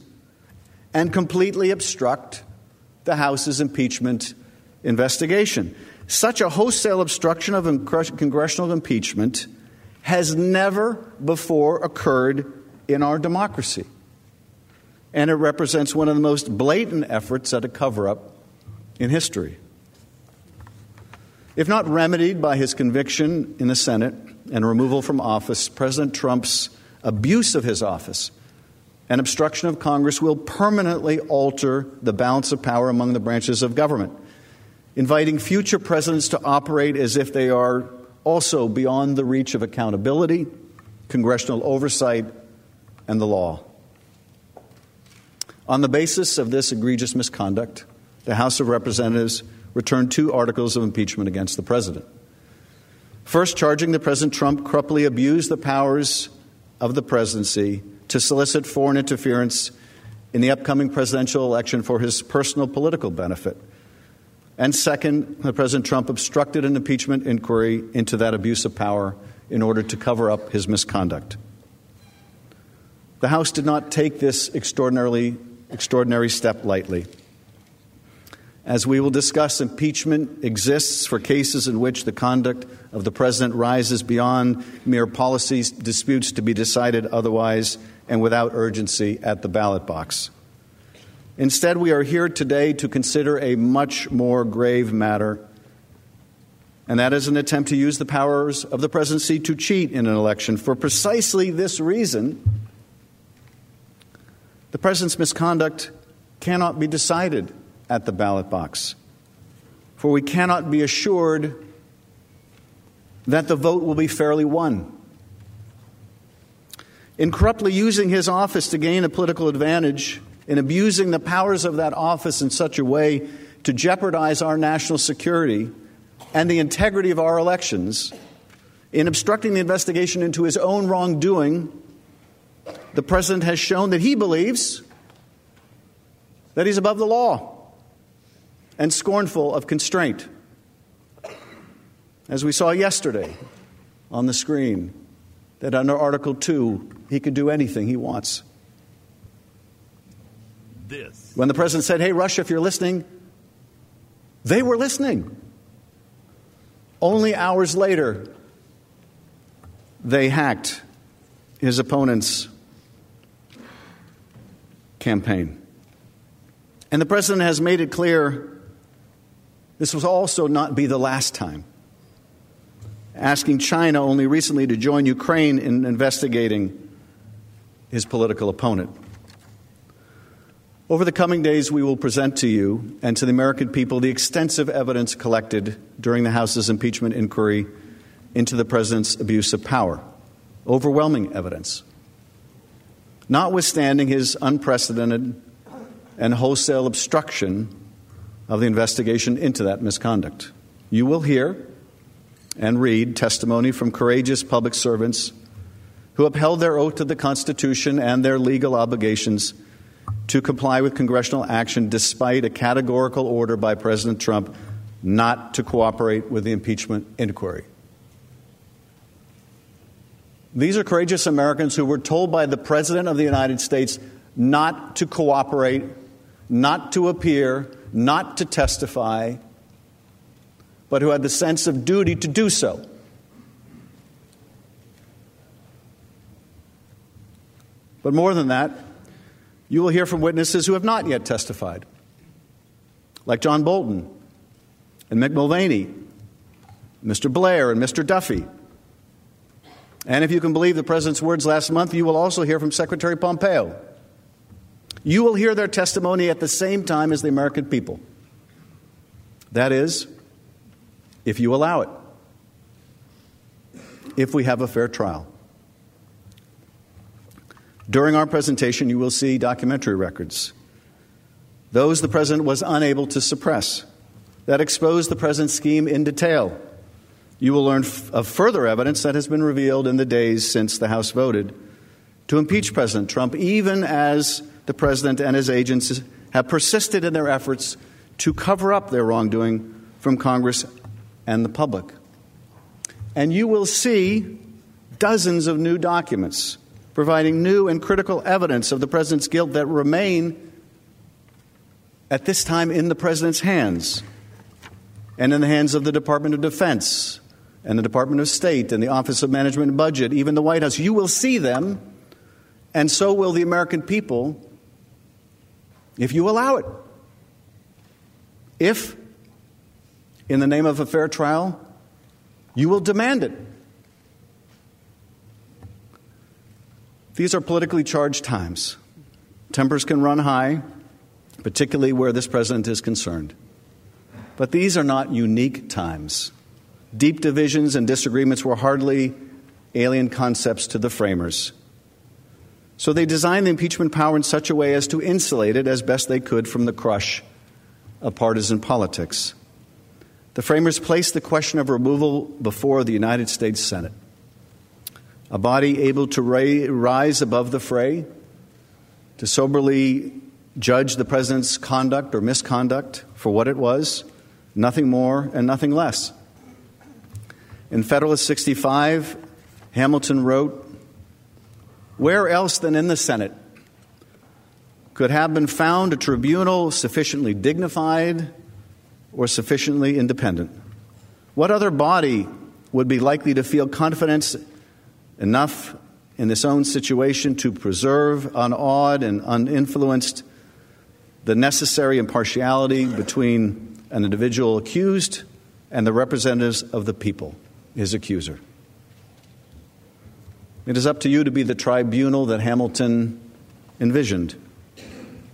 and completely obstruct the House's impeachment investigation. Such a wholesale obstruction of congressional impeachment has never before occurred in our democracy. And it represents one of the most blatant efforts at a cover-up in history. If not remedied by his conviction in the Senate and removal from office, President Trump's abuse of his office and obstruction of Congress will permanently alter the balance of power among the branches of government, inviting future presidents to operate as if they are also beyond the reach of accountability, congressional oversight, and the law. On the basis of this egregious misconduct, the House of Representatives returned two articles of impeachment against the president. First, charging that President Trump corruptly abused the powers of the presidency to solicit foreign interference in the upcoming presidential election for his personal political benefit. And second, President Trump obstructed an impeachment inquiry into that abuse of power in order to cover up his misconduct. The House did not take this extraordinarily, extraordinary step lightly. As we will discuss, impeachment exists for cases in which the conduct of the president rises beyond mere policy disputes to be decided otherwise and without urgency at the ballot box. Instead, we are here today to consider a much more grave matter, and that is an attempt to use the powers of the presidency to cheat in an election. For precisely this reason, the The president's misconduct cannot be decided at the ballot box, for we cannot be assured that the vote will be fairly won. In corruptly using his office to gain a political advantage, in abusing the powers of that office in such a way to jeopardize our national security and the integrity of our elections, in obstructing the investigation into his own wrongdoing, the president has shown that he believes that he's above the law and scornful of constraint, as we saw yesterday on the screen, that under Article two, he could do anything he wants. This. When the president said, hey, Russia, if you're listening, they were listening. Only hours later, they hacked his opponent's campaign. And the president has made it clear this will also not be the last time, asking China only recently to join Ukraine in investigating his political opponent. Over the coming days, we will present to you and to the American people the extensive evidence collected during the House's impeachment inquiry into the president's abuse of power. Overwhelming evidence. Notwithstanding his unprecedented and wholesale obstruction of the investigation into that misconduct, you will hear and read testimony from courageous public servants who upheld their oath to the Constitution and their legal obligations to comply with congressional action despite a categorical order by President Trump not to cooperate with the impeachment inquiry. These are courageous Americans who were told by the President of the United States not to cooperate, not to appear, not to testify, but who had the sense of duty to do so. But more than that, you will hear from witnesses who have not yet testified, like John Bolton and Mick Mulvaney, Mister Blair and Mister Duffy. And if you can believe the President's words last month, you will also hear from Secretary Pompeo. You will hear their testimony at the same time as the American people. That is, if you allow it, if we have a fair trial. During our presentation, you will see documentary records, those the President was unable to suppress, that exposed the President's scheme in detail. You will learn f- of further evidence that has been revealed in the days since the House voted to impeach President Trump, even as the President and his agents have persisted in their efforts to cover up their wrongdoing from Congress and the public. And you will see dozens of new documents providing new and critical evidence of the President's guilt that remain at this time in the President's hands and in the hands of the Department of Defense and the Department of State and the Office of Management and Budget, even the White House. You will see them, and so will the American people, if you allow it. If, in the name of a fair trial, you will demand it. These are politically charged times. Tempers can run high, particularly where this president is concerned. But these are not unique times. Deep divisions and disagreements were hardly alien concepts to the framers. So they designed the impeachment power in such a way as to insulate it as best they could from the crush of partisan politics. The framers placed the question of removal before the United States Senate, a body able to ra- rise above the fray, to soberly judge the president's conduct or misconduct for what it was, nothing more and nothing less. In Federalist sixty-five, Hamilton wrote, "Where else than in the Senate could have been found a tribunal sufficiently dignified or sufficiently independent? What other body would be likely to feel confidence enough in its own situation to preserve, unawed and uninfluenced, the necessary impartiality between an individual accused and the representatives of the people, his accuser?" It is up to you to be the tribunal that Hamilton envisioned,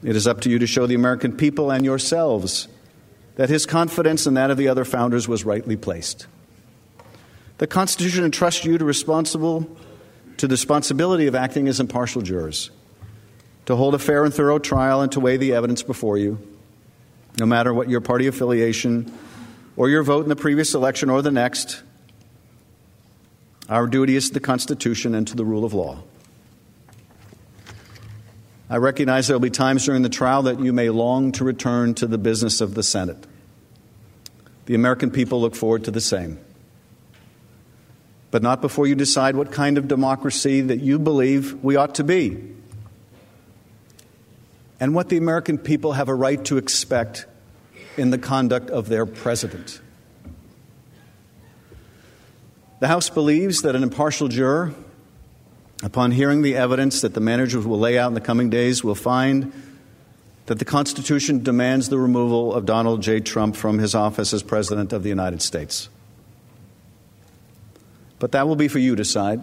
It is up to you to show the American people and yourselves that his confidence and that of the other founders was rightly placed. The Constitution entrusts you to responsible, to the responsibility of acting as impartial jurors, to hold a fair and thorough trial and to weigh the evidence before you, no matter what your party affiliation or your vote in the previous election or the next. Our duty is to the Constitution and to the rule of law. I recognize there will be times during the trial that you may long to return to the business of the Senate. The American people look forward to the same. But not before you decide what kind of democracy that you believe we ought to be, and what the American people have a right to expect in the conduct of their president. The House believes that an impartial juror, upon hearing the evidence that the managers will lay out in the coming days, will find that the Constitution demands the removal of Donald J. Trump from his office as President of the United States. But that will be for you to decide.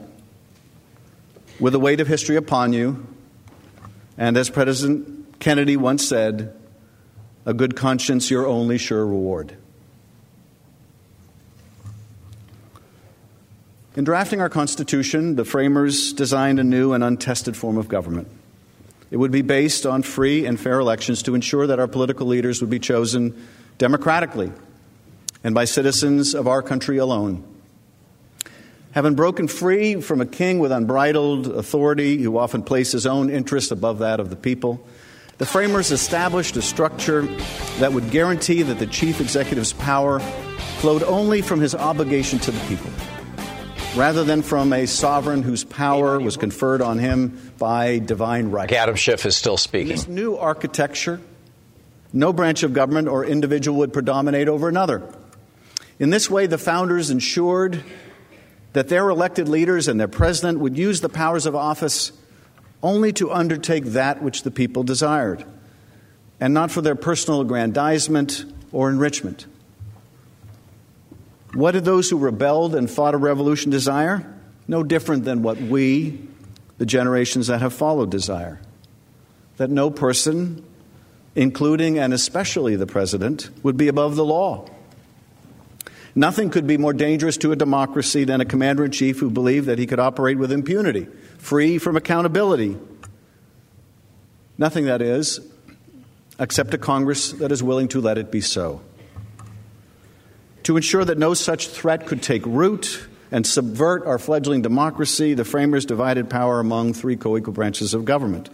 With the weight of history upon you, and as President Kennedy once said, a good conscience, your only sure reward. In drafting our Constitution, the framers designed a new and untested form of government. It would be based on free and fair elections to ensure that our political leaders would be chosen democratically and by citizens of our country alone. Having broken free from a king with unbridled authority who often placed his own interests above that of the people, the framers established a structure that would guarantee that the chief executive's power flowed only from his obligation to the people, rather than from a sovereign whose power was conferred on him by divine right. Adam Schiff is still speaking. In this new architecture, no branch of government or individual would predominate over another. In this way, the founders ensured that their elected leaders and their president would use the powers of office only to undertake that which the people desired, and not for their personal aggrandizement or enrichment. What did those who rebelled and fought a revolution desire? No different than what we, the generations that have followed, desire. That no person, including and especially the president, would be above the law. Nothing could be more dangerous to a democracy than a commander-in-chief who believed that he could operate with impunity, free from accountability. Nothing, that is, except a Congress that is willing to let it be so. To ensure that no such threat could take root and subvert our fledgling democracy, the framers divided power among three co-equal branches of government: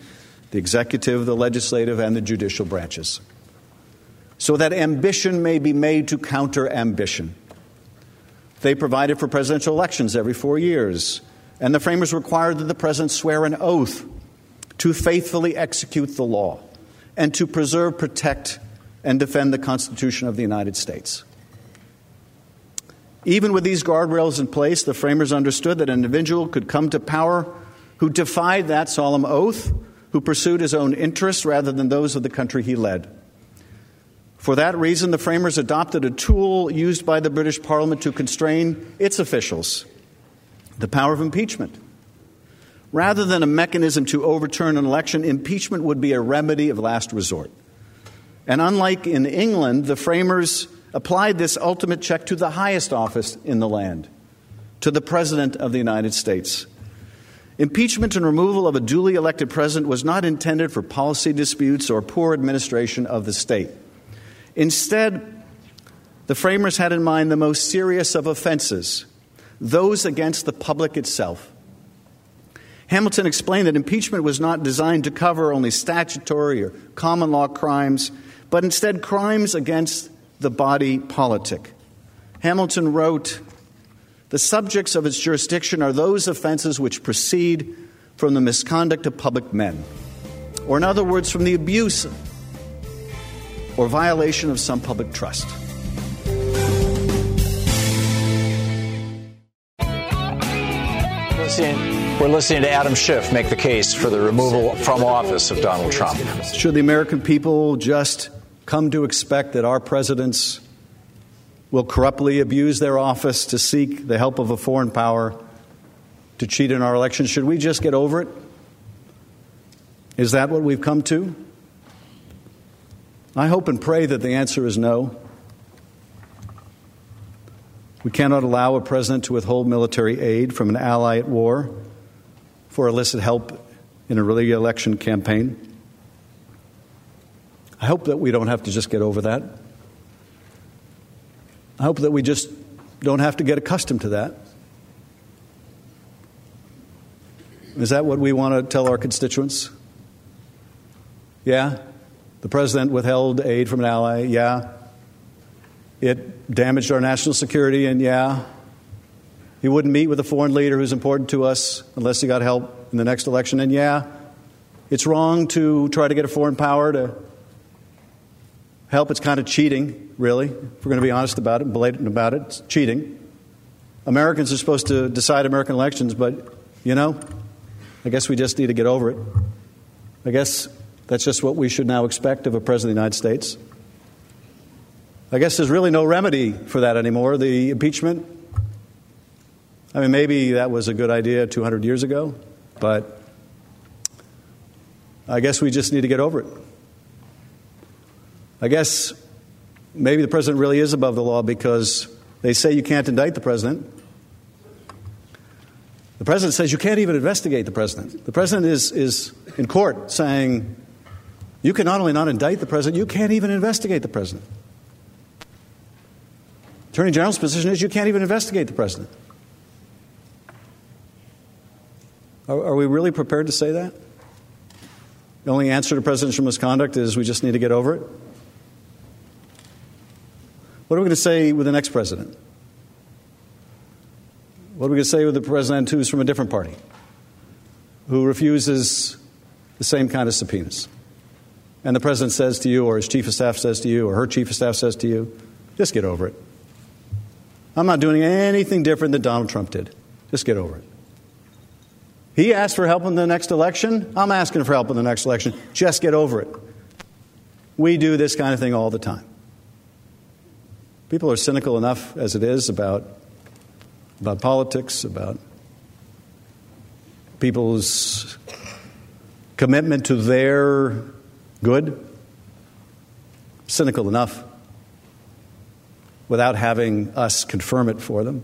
the executive, the legislative, and the judicial branches, so that ambition may be made to counter ambition. They provided for presidential elections every four years, and the framers required that the president swear an oath to faithfully execute the law and to preserve, protect, and defend the Constitution of the United States. Even with these guardrails in place, the framers understood that an individual could come to power who defied that solemn oath, who pursued his own interests rather than those of the country he led. For that reason, the framers adopted a tool used by the British Parliament to constrain its officials: the power of impeachment. Rather than a mechanism to overturn an election, impeachment would be a remedy of last resort. And unlike in England, the framers applied this ultimate check to the highest office in the land, to the President of the United States. Impeachment and removal of a duly elected president was not intended for policy disputes or poor administration of the state. Instead, the framers had in mind the most serious of offenses, those against the public itself. Hamilton explained that impeachment was not designed to cover only statutory or common law crimes, but instead crimes against the body politic. Hamilton wrote, "The subjects of its jurisdiction are those offenses which proceed from the misconduct of public men," or in other words, from the abuse or violation of some public trust. We're listening to Adam Schiff make the case for the removal from office of Donald Trump. Should the American people just come to expect that our presidents will corruptly abuse their office to seek the help of a foreign power to cheat in our elections? Should we just get over it? Is that what we've come to? I hope and pray that the answer is no. We cannot allow a president to withhold military aid from an ally at war for illicit help in a re-election campaign. I hope that we don't have to just get over that. I hope that we just don't have to get accustomed to that. Is that what we want to tell our constituents? Yeah, the president withheld aid from an ally. Yeah, it damaged our national security. And yeah, he wouldn't meet with a foreign leader who's important to us unless he got help in the next election. And yeah, it's wrong to try to get a foreign power to help. It's kind of cheating, really, if we're going to be honest about it and blatant about it. It's cheating. Americans are supposed to decide American elections, but, you know, I guess we just need to get over it. I guess that's just what we should now expect of a president of the United States. I guess there's really no remedy for that anymore. The impeachment, I mean, maybe that was a good idea two hundred years ago, but I guess we just need to get over it. I guess maybe the president really is above the law because they say you can't indict the president. The president says you can't even investigate the president. The president is, is in court saying you can not only not indict the president, you can't even investigate the president. Attorney General's position is you can't even investigate the president. Are, are we really prepared to say that? The only answer to presidential misconduct is we just need to get over it? What are we going to say with the next president? What are we going to say with the president who's from a different party, who refuses the same kind of subpoenas? And the president says to you, or his chief of staff says to you, or her chief of staff says to you, just get over it. I'm not doing anything different than Donald Trump did. Just get over it. He asked for help in the next election. I'm asking for help in the next election. Just get over it. We do this kind of thing all the time. People are cynical enough as it is about, about politics, about people's commitment to their good. Cynical enough without having us confirm it for them.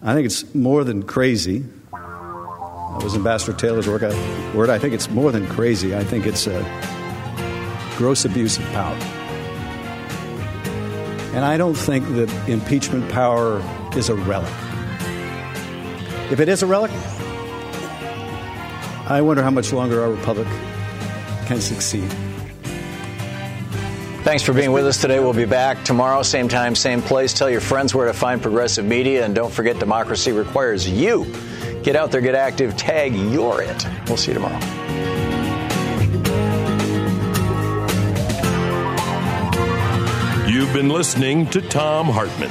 I think it's more than crazy. That was Ambassador Taylor's work I, word. I think it's more than crazy. I think it's a gross abuse of power. And I don't think that impeachment power is a relic. If it is a relic, I wonder how much longer our republic can succeed. Thanks for being with us today. We'll be back tomorrow, same time, same place. Tell your friends where to find progressive media. And don't forget, democracy requires you. Get out there, get active, tag, you're it. We'll see you tomorrow. You've been listening to Thom Hartmann.